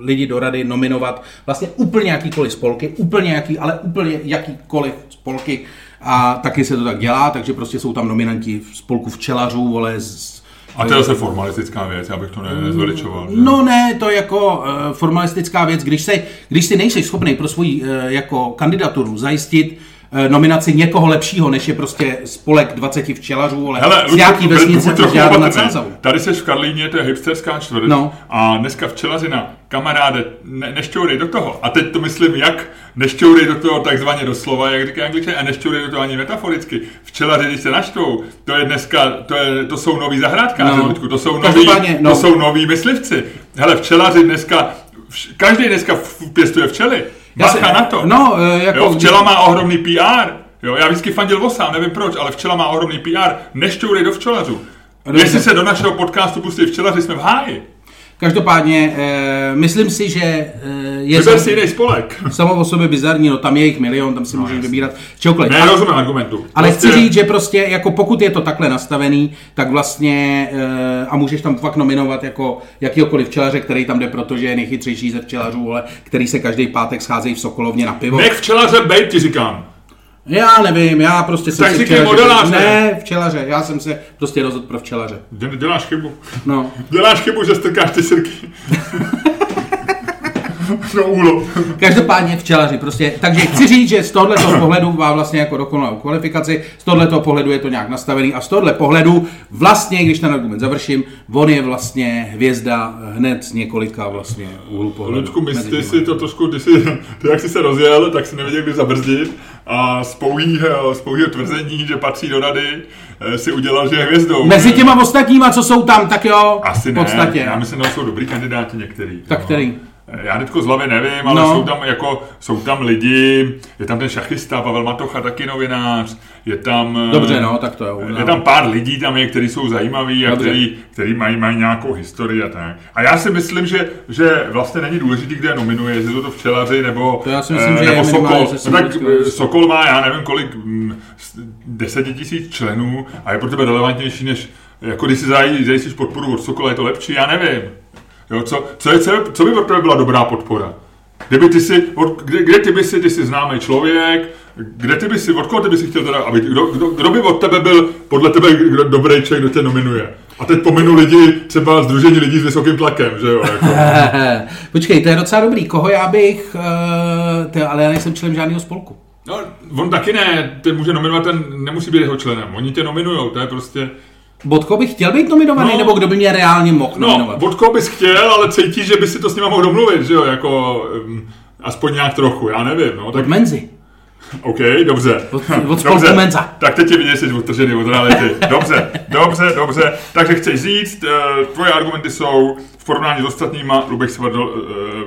lidi do rady nominovat vlastně úplně jakýkoliv spolky, úplně jaký, ale úplně jakýkoliv spolky. A taky se to tak dělá, takže prostě jsou tam nominanti v spolku včelařů, vole... Z... A to je zase formalistická věc, abych to ne- nezveličoval. Že? No ne, to je jako uh, formalistická věc, když se, když si nejseš schopný pro svoji uh, jako kandidaturu zajistit uh, nominaci někoho lepšího, než je prostě spolek dvaceti včelařů, ale hele, z nějaký vesnice požádám na Cázavu. Tady seš v Karlíně, to je hipsterská čtvrť no. A dneska včelařina, kamaráde, ne- nešťourej do toho. A teď to myslím jak... Nešťourej do toho takzvaně doslova, jak říkají Angličané, a nešťourej do toho ani metaforicky. Včelaři, když se naštvou, to je dneska, to, je, to jsou noví zahrádkáři, no. to, jsou noví, no. to jsou noví myslivci. Hele, včelaři dneska, vš, každý dneska pěstuje včely. Bacha na to. No, jako... jo, včela má ohromný P R. Jo, já vždycky fandil vosám, nevím proč, ale včela má ohromný P R. Nešťourej do včelařů. Jestli se do našeho podcastu pustí včelaři, jsme v háji. Každopádně, e, myslím si, že e, je samo o sobě bizarní, no tam je jich milion, tam si no, můžeš vybírat čokoliv. Ne, rozumím argumentu. Ale prostě... chci říct, že prostě, jako pokud je to takhle nastavený, tak vlastně, e, a můžeš tam fakt nominovat jako jakýkoliv včelaře, který tam jde, protože je nejchytřejší ze včelařů, ale který se každý pátek scházejí v Sokolovně na pivo. Nech včelaře bejt, ti říkám. Já nevím, já prostě jsem tak si včelaře... Modeláře. Ne, včelaře, já jsem se prostě rozhodl pro včelaře. Děláš chybu. No. Děláš chybu, že strkáš ty sirky. No úlo. Každopádně včelaři prostě, takže chci říct, že z tohoto pohledu má vlastně jako dokonalou kvalifikaci, z tohoto pohledu je to nějak nastavený a z tohoto pohledu vlastně, když ten argument završím, on je vlastně hvězda hned z několika vlastně úhlů pohledu. Ludku, myslíte si to trošku, když si, ty jak jsi se rozjel, tak si nevěděl, kdy zabrzdit a z pouhýho, z pouhýho tvrzení, že patří do rady, si udělal, že je hvězdou. Mezi těma ostatníma, co jsou tam, tak jo, asi v podstatě. Ne, já myslím, že jsou dobrý kandidáti některý. Tak který? Já teďko z hlavy nevím, ale no. jsou, tam jako, jsou tam lidi, je tam ten šachista Pavel Matocha, taky novinář, je tam... Dobře, no, tak to je. Je tam pár lidí, tam je, kteří jsou zajímaví a kteří který mají, mají nějakou historii a tak. A já si myslím, že, že vlastně není důležitý, kde nominuje, jestli jsou to včelaři nebo, to já si myslím, eh, že nebo Sokol. No, tak Sokol má, já nevím kolik, deset tisíc členů a je pro tebe relevantnější, než jako když si zajistíš podporu od Sokola, je to lepší, já nevím. Jo, co, co, je, co by pro tebe byla dobrá podpora? Kdyby ty si, od, kde, kde ty by si, ty jsi známý člověk, kde ty by si, od koho ty by si chtěl teda, aby, kdo, kdo, kdo by od tebe byl, podle tebe kdo, dobrý člověk, kdo tě nominuje? A teď pominu lidi, třeba sdružení lidí s vysokým tlakem, že jo? Jako. Počkej, to je docela dobrý, koho já bych, ty, ale já nejsem člen žádného spolku. No, on taky ne, ty může nominovat, ten nemusí být jeho členem, oni tě nominujou, to je prostě... Bodko bych chtěl být nominovaný, no, nebo kdo by mě reálně mohl nominovat? No, Bodko bys chtěl, ale cítíš, že by si to s nima mohl domluvit, že jo, jako, um, aspoň nějak trochu, já nevím, no. Tak... Od Menzi. OK, dobře. Od, od dobře. Menza. Tak teď je vidět, že jsi odtržený od reality. Dobře, dobře, dobře. Takže chceš říct, tvoje argumenty jsou v porovnání s ostatníma, Luboš Xaver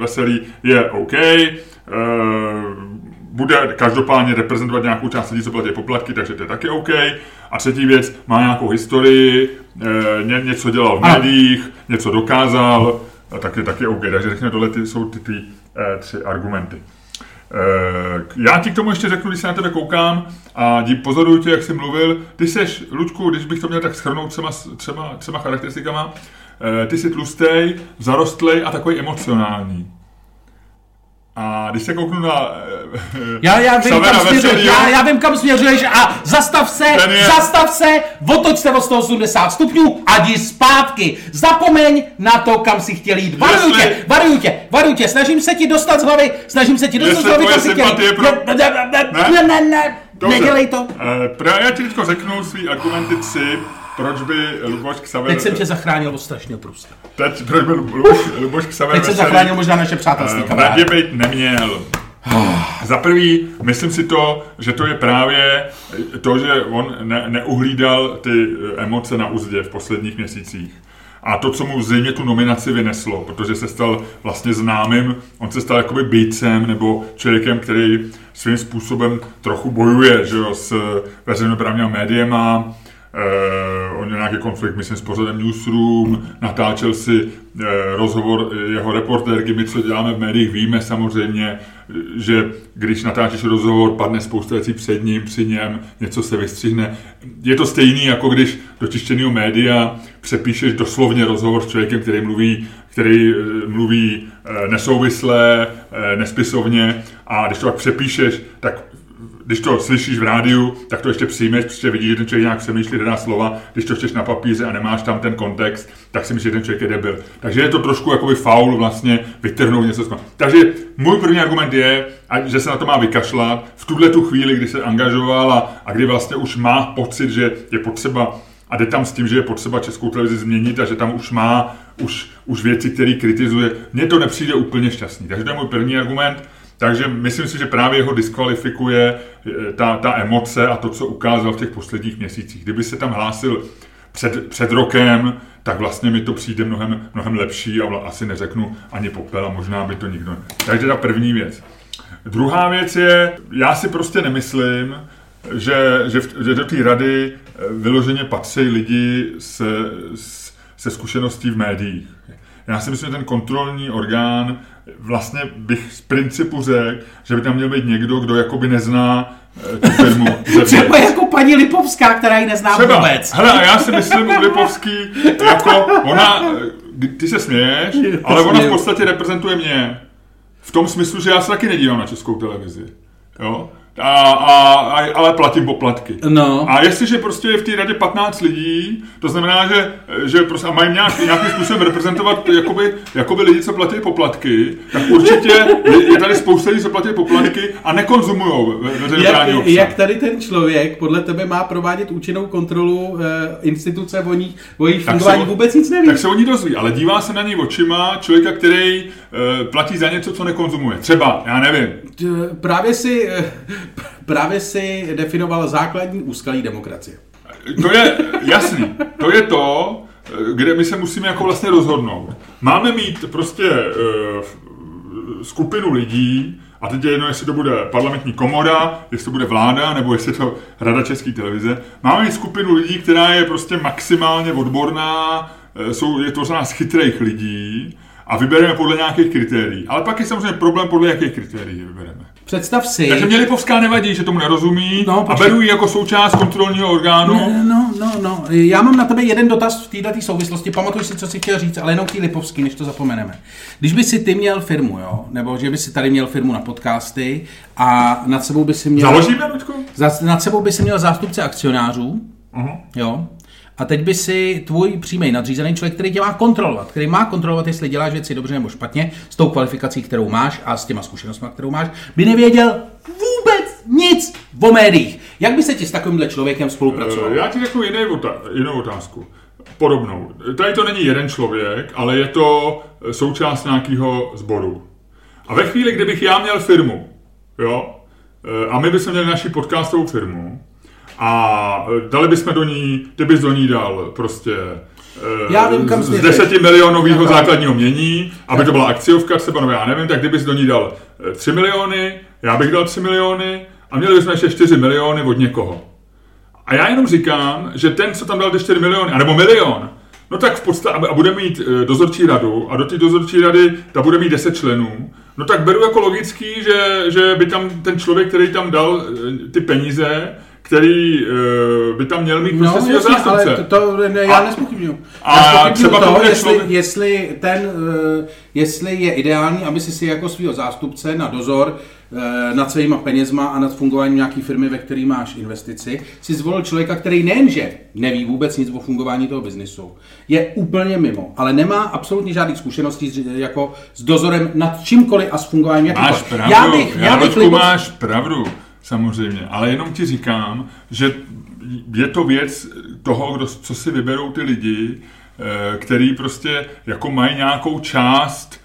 Veselý je OK, bude každopádně reprezentovat nějakou část lidí, co platí poplatky, takže to je taky OK. A třetí věc, má nějakou historii, ně, něco dělal v médiích, něco dokázal, tak je taky OK. Takže řekněme, tohle ty, jsou ty, ty tři argumenty. Já ti k tomu ještě řeknu, když se na tebe koukám a pozoruju tě, jak jsi mluvil. Ty seš, Luďku, když bych to měl tak shrnout třema, třema, třema charakteristikama, ty jsi tlustej, zarostlej a takový emocionální. A když se kouknu na já, já vím, Xavera Veselýho... Já, já vím, kam směřuješ a zastav se, je... zastav se, otoč se o sto osmdesát stupňů a jdi zpátky. Zapomeň na to, kam si chtěl jít. Varuju jestli... tě, varuju tě, varuju tě, snažím se ti dostat z hlavy, snažím se ti dostat z hlavy, kam si chtěl jít. Pro... Ne, ne, ne, ne, ne. Nedělej to. Uh, já ti teďko řeknu svý argumenty tři. Proč by Luboš Xaver... Teď jsem tě zachránil od strašného průsta. Teď, proč by Luboš, Luboš Xaver Veselý... Teď jsem zachránil možná naše přátelství kamarády. Radě bejt neměl. Za prvý, myslím si to, že to je právě to, že on ne, neuhlídal ty emoce na uzdě v posledních měsících. A to, co mu zřejmě tu nominaci vyneslo, protože se stal vlastně známým, on se stal jakoby bejcem nebo člověkem, který svým způsobem trochu bojuje, že jo, s veřejnoprávními médiama. Uh, on měl nějaký konflikt, myslím, s pořadem Newsroom, natáčel si uh, rozhovor jeho reportérky, my co děláme v médiích víme samozřejmě, že když natáčíš rozhovor, padne spousta věcí před ním, při něm, něco se vystřihne. Je to stejný, jako když do tištěného média přepíšeš doslovně rozhovor s člověkem, který mluví, který mluví uh, nesouvisle, uh, nespisovně a když to tak přepíšeš, tak když to slyšíš v rádiu, tak to ještě přijmeš, protože vidíš, že ten člověk nějak přemýšlí, daná slova, když to čteš na papíře a nemáš tam ten kontext, tak si myslíš, že ten člověk je debil. Takže je to trošku jakoby faul vlastně vytrhnout něco z. Takže můj první argument je, že se na to má vykašlat. V tuhle tu chvíli, kdy se angažoval a, a kdy vlastně už má pocit, že je potřeba, a jde tam s tím, že je potřeba Českou televizi změnit a že tam už má už, už věci, které kritizuje, mně to nepřijde úplně šťastný. Takže to je můj první argument. Takže myslím si, že právě ho diskvalifikuje ta, ta emoce a to, co ukázal v těch posledních měsících. Kdyby se tam hlásil před, před rokem, tak vlastně mi to přijde mnohem, mnohem lepší a asi neřeknu ani popel a možná by to nikdo ne. Takže ta první věc. Druhá věc je, já si prostě nemyslím, že, že, v, že do té rady vyloženě patří lidi se, se zkušeností v médiích. Já si myslím, že ten kontrolní orgán vlastně bych z principu řekl, že by tam měl být někdo, kdo jakoby nezná tu firmu. Třeba jako paní Lipovská, která ji nezná třeba vůbec. Hele, já si myslím u Lipovský, jako ona, ty se směješ, ale ona v podstatě reprezentuje mě. V tom smyslu, že já se taky nedívám na Českou televizi. Jo? A, a, a, ale platím poplatky. No. A jestliže prostě je v té radě patnáct lidí, to znamená, že, že prostě a mají nějak, nějakým způsobem reprezentovat jakoby, jakoby lidi, co platí poplatky, tak určitě je tady spousta lidí, co platí poplatky a nekonzumujou veřejnoprávní obsah. Jak tady ten člověk podle tebe má provádět účinnou kontrolu e, instituce, o ní, o jejich fungování vůbec nic neví? Tak se o ní dozví, ale dívá se na něj očima člověka, který e, platí za něco, co nekonzumuje. Třeba, já nevím. E, právě si... E, Právě si definoval základní úskalí demokracie. To je jasný. To je to, kde my se musíme jako vlastně rozhodnout. Máme mít prostě skupinu lidí, a teď je jedno, jestli to bude parlamentní komora, jestli to bude vláda, nebo jestli to Rada České televize. Máme i skupinu lidí, která je prostě maximálně odborná, jsou, je to z nás chytrých lidí a vybereme podle nějakých kritérií. Ale pak je samozřejmě problém, podle jakých kritérií vybereme. Představ si... Takže mě Lipovská nevadí, že tomu nerozumí, no, a beru ji jako součást kontrolního orgánu. Ne, no, no, no. Já mám na tebe jeden dotaz v této souvislosti. Pamatuj si, co jsi chtěl říct, ale jenom k té Lipovské, než to zapomeneme. Když by si ty měl firmu, jo, nebo že by si tady měl firmu na podcasty a nad sebou by si měl... Založíme, Lučko? Nad sebou by si měl zástupce akcionářů, uh-huh. Jo. A teď by si tvůj přímý nadřízený člověk, který tě má kontrolovat, který má kontrolovat, jestli děláš věci dobře nebo špatně, s tou kvalifikací, kterou máš a s těma zkušenostmi, kterou máš, by nevěděl vůbec nic o médiích. Jak by se ti s takovýmhle člověkem spolupracoval? Já ti řeknu jinou otázku. Podobnou. Tady to není jeden člověk, ale je to součást nějakého sboru. A ve chvíli, kdy bych já měl firmu, jo, a my bychom měli naši podcastovou firmu, a dali bychom do ní, ty bys do ní dal prostě e, z desetimilionového základního mění, aby to byla akciovka, třeba, no já nevím, tak kdybys do ní dal tři miliony, já bych dal tři miliony a měli bychom ještě čtyři miliony od někoho. A já jenom říkám, že ten, co tam dal ty čtyři miliony, anebo milion, no tak v podstatě, a bude mít dozorčí radu, a do té dozorčí rady ta bude mít deset členů, no tak beru jako logický, že, že by tam ten člověk, který tam dal ty peníze, který uh, by tam měl mít no, prostě svého zástupce. To, to, ne, já nespochybňuji. A třeba toho, jestli, jestli, ten, uh, jestli je ideální, aby si si jako svého zástupce na dozor uh, nad svýma penězma a nad fungováním nějaký firmy, ve které máš investici, si zvolil člověka, který nejenže neví vůbec nic o fungování toho biznisu, je úplně mimo, ale nemá absolutně žádných zkušeností s, jako s dozorem nad čímkoliv a s fungováním jakýmkoliv. Máš pravdu, já bych, já bych Radku, liboc... máš pravdu. Samozřejmě, ale jenom ti říkám, že je to věc toho, kdo, co si vyberou ty lidi, který prostě jako mají nějakou část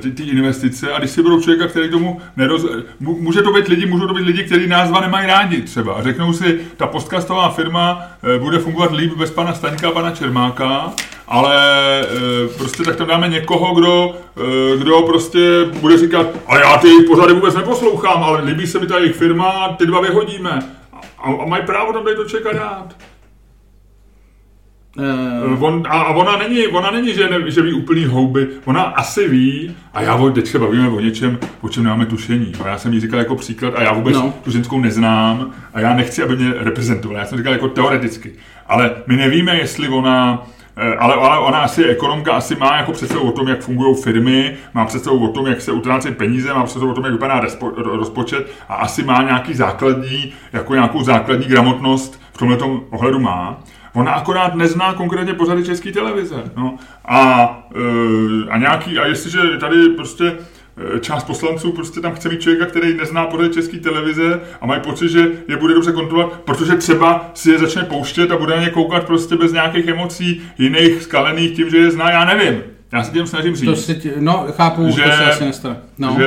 ty, ty investice, a když si budou člověka, který tomu neroz... Může to být lidi, můžou to být lidi, kteří názva nemají rádi třeba. A řeknou si, ta podcastová firma bude fungovat líp bez pana Staňka a pana Čermáka, ale prostě tak tam dáme někoho, kdo, kdo prostě bude říkat, ale já ty pořady vůbec neposlouchám, ale líbí se mi ta jejich firma, ty dva vyhodíme. A, a mají právo tam dejt to čekat rád. Uh... On, a, a ona není, ona není že, ne, že ví úplný houby, ona asi ví, a já o, teď se bavíme o něčem, o čem nemáme tušení. A já jsem jí říkal jako příklad, a já vůbec no. tu ženskou neznám, a já nechci, aby mě reprezentovala. Já jsem říkal jako teoreticky. Ale my nevíme, jestli ona... Ale, ale ona asi je ekonomka, asi má jako představu o tom, jak fungují firmy, má představu o tom, jak se utrácí peníze, má představu o tom, jak vypadá rozpo, rozpočet, a asi má nějaký základní, jako nějakou základní gramotnost v tomhletom ohledu má. Ona akorát nezná konkrétně pořady České televize. No. A, a, nějaký, a jestliže tady prostě část poslanců prostě tam chce mít člověka, který nezná pořady České televize a mají pocit, že je bude dobře kontrolovat, protože třeba si je začne pouštět a bude na ně koukat prostě bez nějakých emocí jiných skalených tím, že je zná, já nevím. Já se tím snažím říct. To si tě, no, chápu, že, to se asi nestane. No. Že,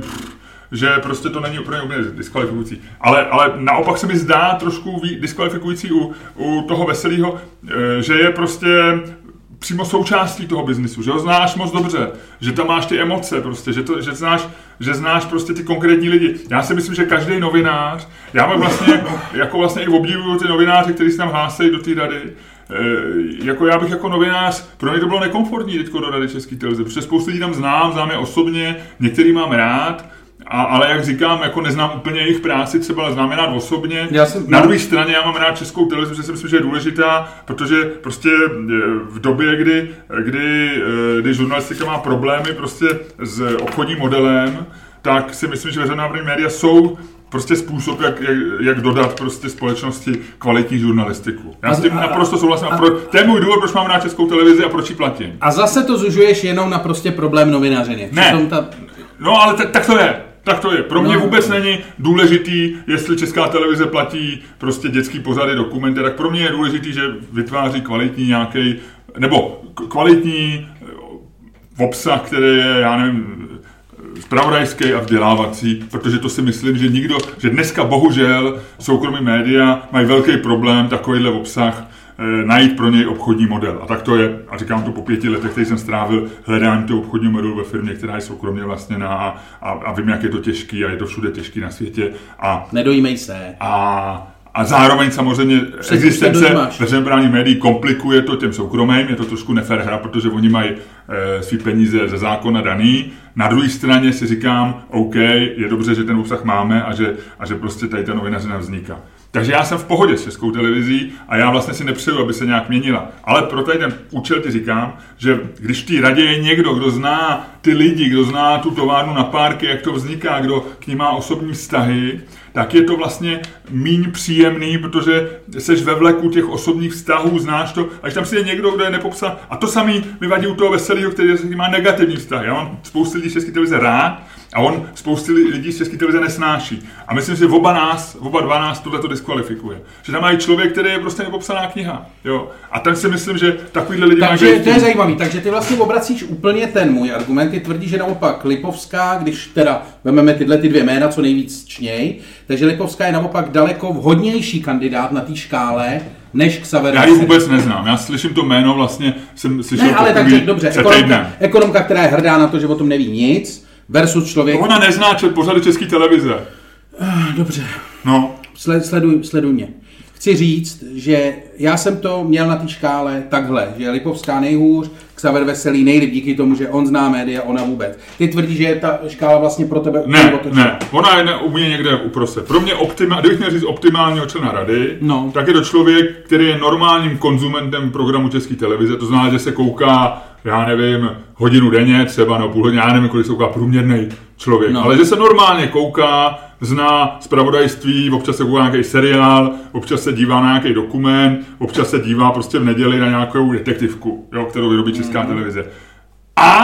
pff, že prostě to není úplně úplně diskvalifikující. Ale, ale naopak se mi zdá trošku diskvalifikující u, u toho Veselýho, že je prostě... přímo součástí toho biznisu, že ho znáš moc dobře, že tam máš ty emoce prostě, že, to, že, znáš, že znáš prostě ty konkrétní lidi. Já si myslím, že každý novinář, já mám vlastně, jako vlastně i obdivuju ty novináři, kteří se tam hlásejí do té rady, e, jako já bych jako novinář, pro mě to bylo nekomfortní teďko do Rady České televize, protože spoustu lidí tam znám, znám je osobně, některý mám rád, a, ale jak říkám, jako neznám úplně jejich práci, třeba ale znám je rád osobně. Jsem... Na druhé straně já mám rád Českou televizi, protože si myslím, že je důležitá, protože prostě v době, kdy, kdy, kdy žurnalistika má problémy prostě s obchodním modelem, tak si myslím, že veřejnoprávní média jsou prostě způsob, jak, jak, jak dodat prostě společnosti kvalitní žurnalistiku. Já s tím a, naprosto souhlasím. A, a pro, to je můj důvod, proč mám rád Českou televizi a proč ji platím. A zase to zužuješ jenom na prostě problém novinařiny. Ne, ta... no ale t- tak to je. Tak to je. Pro mě vůbec není důležitý, jestli Česká televize platí prostě dětský pořady, dokumenty, tak pro mě je důležitý, že vytváří kvalitní nějaký, nebo kvalitní obsah, který je, já nevím, zpravodajský a vzdělávací, protože to si myslím, že nikdo, že dneska bohužel soukromí média mají velký problém takovýhle obsah najít pro něj obchodní model. A tak to je, a říkám to po pěti letech, který jsem strávil hledání toho obchodního modelu ve firmě, která je soukromně vlastněná a, a, a vím, jak je to těžký a je to všude těžký na světě. A, Nedojímej se. A, a zároveň samozřejmě Přes, existence veřejnoprávních médií komplikuje to těm soukromým, je to trošku nefér hra, protože oni mají e, svý peníze ze zákona daný. Na druhé straně si říkám, OK, je dobře, že ten obsah máme a že, a že prostě tady ta novinařina vzniká. Takže já jsem v pohodě s Českou televizí a já vlastně si nepřeju, aby se nějak měnila. Ale pro tady ten účel ti říkám, že když ty radě je někdo, kdo zná ty lidi, kdo zná tu továrnu na párky, jak to vzniká, kdo k ní má osobní vztahy, tak je to vlastně míň příjemný, protože seš ve vleku těch osobních vztahů, znáš to. A když tam si je někdo, kdo je nepopsal, a to samý mi vadí u toho Veselýho, který má negativní vztah. Já mám spoustu lidí z České televize rád a on spoustu lidí z České televize nesnáší. A myslím si, že oba nás, oba dva nás tohleto diskvalifikuje. Že tam mají člověk, který je prostě nepopsaná kniha. Jo. A ten si myslím, že takovýhle lidi mají. Takže to je zajímavý. Takže ty vlastně obracíš úplně ten můj argument. Ty tvrdí, že naopak Lipovská, když teda vezmeme tyhle ty dvě jména, co nejvíc čněj, takže Lipovská je naopak daleko vhodnější kandidát na té škále než Xaver. Já ji vůbec neznám. Já slyším to jméno, vlastně jsem slyšel. Ne, ale takže dobře, ekonomka, ekonomka, která je hrdá na to, že o tom neví nic, versus člověk. Ona nezná pořady České televize. Dobře. No. Sleduj, sleduj mě. Chci říct, že já jsem to měl na té škále takhle, že Lipovská nejhůř, Xaver Veselý nejlíp díky tomu, že on zná média, ona vůbec. Ty tvrdí, že je ta škála vlastně pro tebe úplně ne, otočená. Ne, ona je u mě někde uprostřed. Pro mě, optima, kdybych měl říct optimálního člena rady, no. tak je to člověk, který je normálním konzumentem programu České televize, to znamená, že se kouká, já nevím, hodinu denně třeba, no půl hodiny, já nevím, kolik se kouká průměrnej člověk, no. ale že se normálně kouká, zná zpravodajství, občas se kouká nějaký seriál, občas se dívá na nějaký dokument, občas se dívá prostě v neděli na nějakou detektivku, jo, kterou vyrobí Česká televize. A,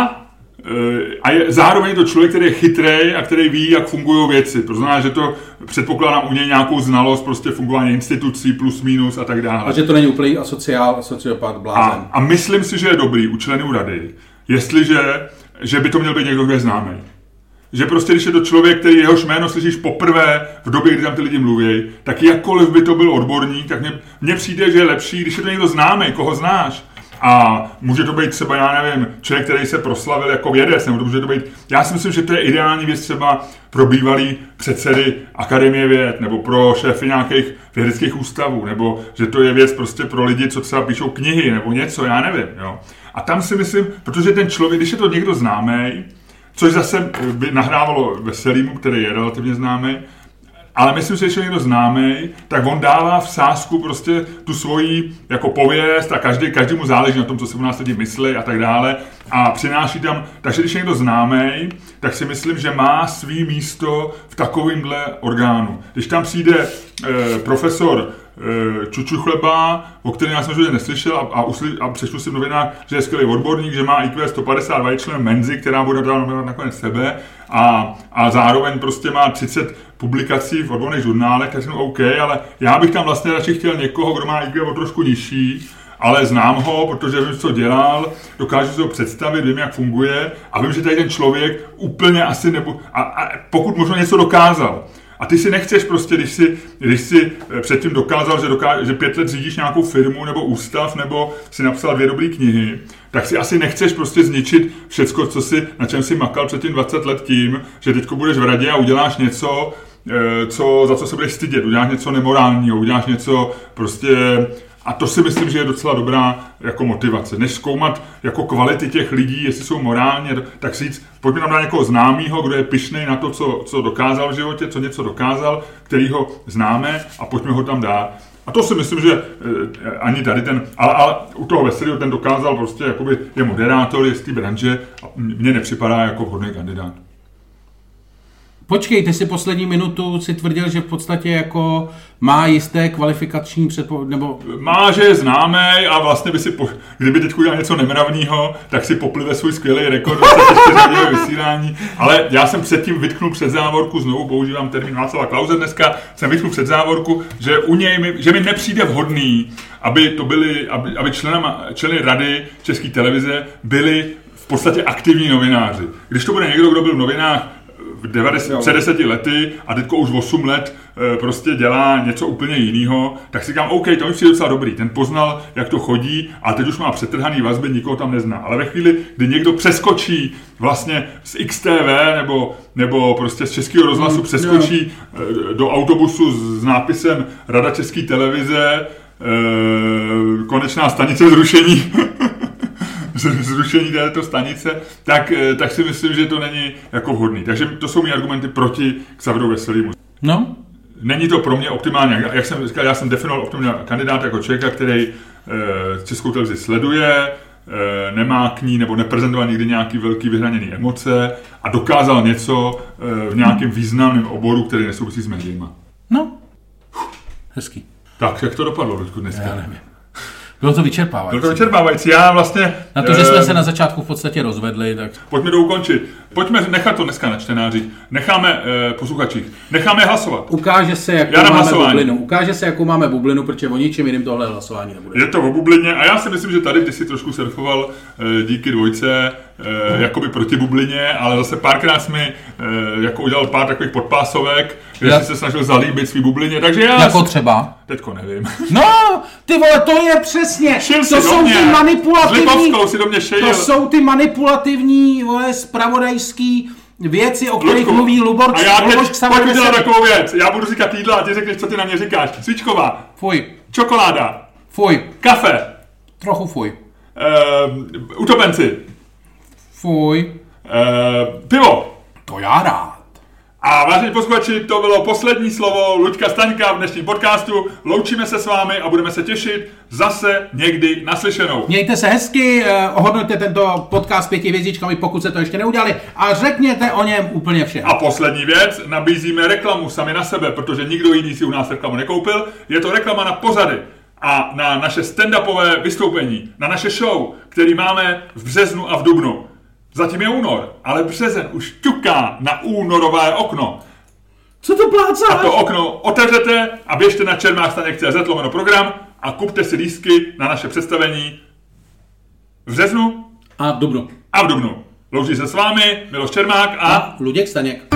a je zároveň to člověk, který je chytrej a který ví, jak fungují věci. To znamená, že to předpokládám u něj nějakou znalost prostě fungování institucí plus minus a tak dále. A že to není úplný asociál, sociopat, blázen. A, a myslím si, že je dobrý u členů rady, jestliže že by to měl být někdo, kdo je známý. Že prostě, když je to člověk, který jehož jméno slyšíš poprvé v době, kdy tam ty lidi mluví, tak jakkoliv by to byl odborník, tak mně přijde, že je lepší, když je to někdo známý, koho znáš. A může to být třeba, já nevím, člověk, který se proslavil jako vědec, nebo to může to být, já si myslím, že to je ideální věc třeba pro bývalý předsedy Akademie věd, nebo pro šéfy nějakých vědeckých ústavů, nebo že to je věc prostě pro lidi, co třeba píšou knihy, nebo něco, já nevím, jo. A tam si myslím, protože ten člověk, když je to někdo známý, což zase by nahrávalo Veselýmu, který je relativně známý, ale myslím si, že když je někdo známý, tak on dává v sázku prostě tu svoji jako pověst a každý, každému záleží na tom, co si u nás lidi myslí a tak dále a přináší tam, takže když je někdo známý, tak si myslím, že má svý místo v takovýmhle orgánu. Když tam přijde eh, profesor Čučuchleba, o kterém já jsem už neslyšel a, a, usli, a přečtu si v novinách, že je skvělý odborník, že má I Q sto padesát dva, je člen Menzy, která bude nominovat nakonec sebe a, a zároveň prostě má třicet publikací v odborných žurnálech, tak jsem OK, ale já bych tam vlastně radši chtěl někoho, kdo má I Q o trošku nižší, ale znám ho, protože vím, co dělal, dokážu si ho představit, vím, jak funguje a vím, že tady ten člověk úplně asi nebo... A, a pokud možno něco dokázal. A ty si nechceš prostě, když si, když si předtím dokázal, že, doká- že pět let řídíš nějakou firmu nebo ústav, nebo si napsal dvě dobré knihy, tak si asi nechceš prostě zničit všecko, co si, na čem si makal předtím dvacet let tím, že teďko budeš v radě a uděláš něco, co, za co se budeš stydět, uděláš něco nemorálního, uděláš něco prostě... A to si myslím, že je docela dobrá jako motivace. Než zkoumat jako kvality těch lidí, jestli jsou morálně, tak si říct, pojďme tam dát někoho známýho, kdo je pyšnej na to, co, co dokázal v životě, co něco dokázal, který ho známe a pojďme ho tam dát. A to si myslím, že e, ani tady ten, ale, ale u toho Veselýho ten dokázal prostě, jakoby je moderátor, je z té branže a mně nepřipadá jako vhodný kandidát. Počkej, ty si poslední minutu si tvrdil, že v podstatě jako má jisté kvalifikační předpovědi, nebo... Má, že je známý a vlastně by si, po... kdyby teď udělal něco nemravního, tak si poplive svůj skvělý rekord dvacet čtyři vysílání, ale já jsem předtím vytknul před závorku, znovu používám termín Václava Klause dneska, jsem vytknul před závorku, že u něj mi, že mi nepřijde vhodný, aby to byli, aby, aby členama, členy rady České televize byli v podstatě aktivní novináři. Když to bude někdo, kdo byl v novinách v devadesát, před deseti lety a teďko už osm let prostě dělá něco úplně jiného, tak si říkám, OK, to už je docela dobrý, ten poznal, jak to chodí a teď už má přetrhaný vazby, nikoho tam nezná. Ale ve chvíli, kdy někdo přeskočí vlastně z X T V nebo, nebo prostě z Českého rozhlasu přeskočí do autobusu s nápisem Rada České televize, konečná stanice zrušení, zrušení této stanice, tak, tak si myslím, že to není jako vhodný. Takže to jsou mý argumenty proti Xaveru Veselýmu. No. Není to pro mě optimální. Jak jsem říkal, já jsem definoval optimální kandidáta jako člověka, který Českou televizi sleduje, nemá k ní nebo neprezentoval nikdy nějaký velký vyhraněný emoce a dokázal něco v nějakém významném oboru, který nesouvisí s médiima. No. Hezký. Tak, jak to dopadlo dneska? Já nevím. Bylo to vyčerpávající. Bylo to vyčerpávající. Já vlastně... Na to, že jsme se na začátku v podstatě rozvedli, tak... Pojďme to ukončit. Pojďme nechat to dneska na čtenářích. Necháme eh, posluchačích. Necháme hlasovat. Ukáže se, jakou máme hlasování. bublinu. Ukáže se, jakou máme bublinu, protože o ničem jiným tohle hlasování nebude. Je to o bublině a já si myslím, že tady, když si trošku surfoval eh, díky dvojce, eh, jakoby proti bublině, ale zase párkrát jsi mi eh, jako udělal pár takových podpásovek, kde já... jsi se snažil zalíbit svý bublině, takže já... Jako třeba? Teďko nevím. No, ty vole, to je přesně, to jsou ty manipulativní, to jsou ty manipulativní, vole, zpravodajský věci, o kterých Ludku, mluví Luboš Xaver Veselý. A já teď, pojď mi dělat takovou věc, já budu říkat jídla a ty řekneš, co ty na mě říkáš. Svíčková. Fuj. Čokoláda. Fuj. Kafe. Trochu fuj. Ehm, utopenci. Fuj. Ehm, pivo. To já rád. A vážení posluchači, to bylo poslední slovo Luďka Staňka v dnešním podcastu. Loučíme se s vámi a budeme se těšit zase někdy naslyšenou. Mějte se hezky, ohodnoťte tento podcast pěti hvězdičkami, pokud se to ještě neudělali, a řekněte o něm úplně vše. A poslední věc, nabízíme reklamu sami na sebe, protože nikdo jiný si u nás reklamu nekoupil. Je to reklama na pořady a na naše stand-upové vystoupení, na naše show, který máme v březnu a v dubnu. Zatím je únor, ale březen už ťuká na únorové okno. Co to plácáš? A to okno otevřete a běžte na Čermák's Comedy Podcast tečka cé zet lomeno program a kupte si lístky na naše představení v březnu a v dubnu. A v dubnu. Loučí se s vámi Miloš Čermák a, a Luděk Staněk.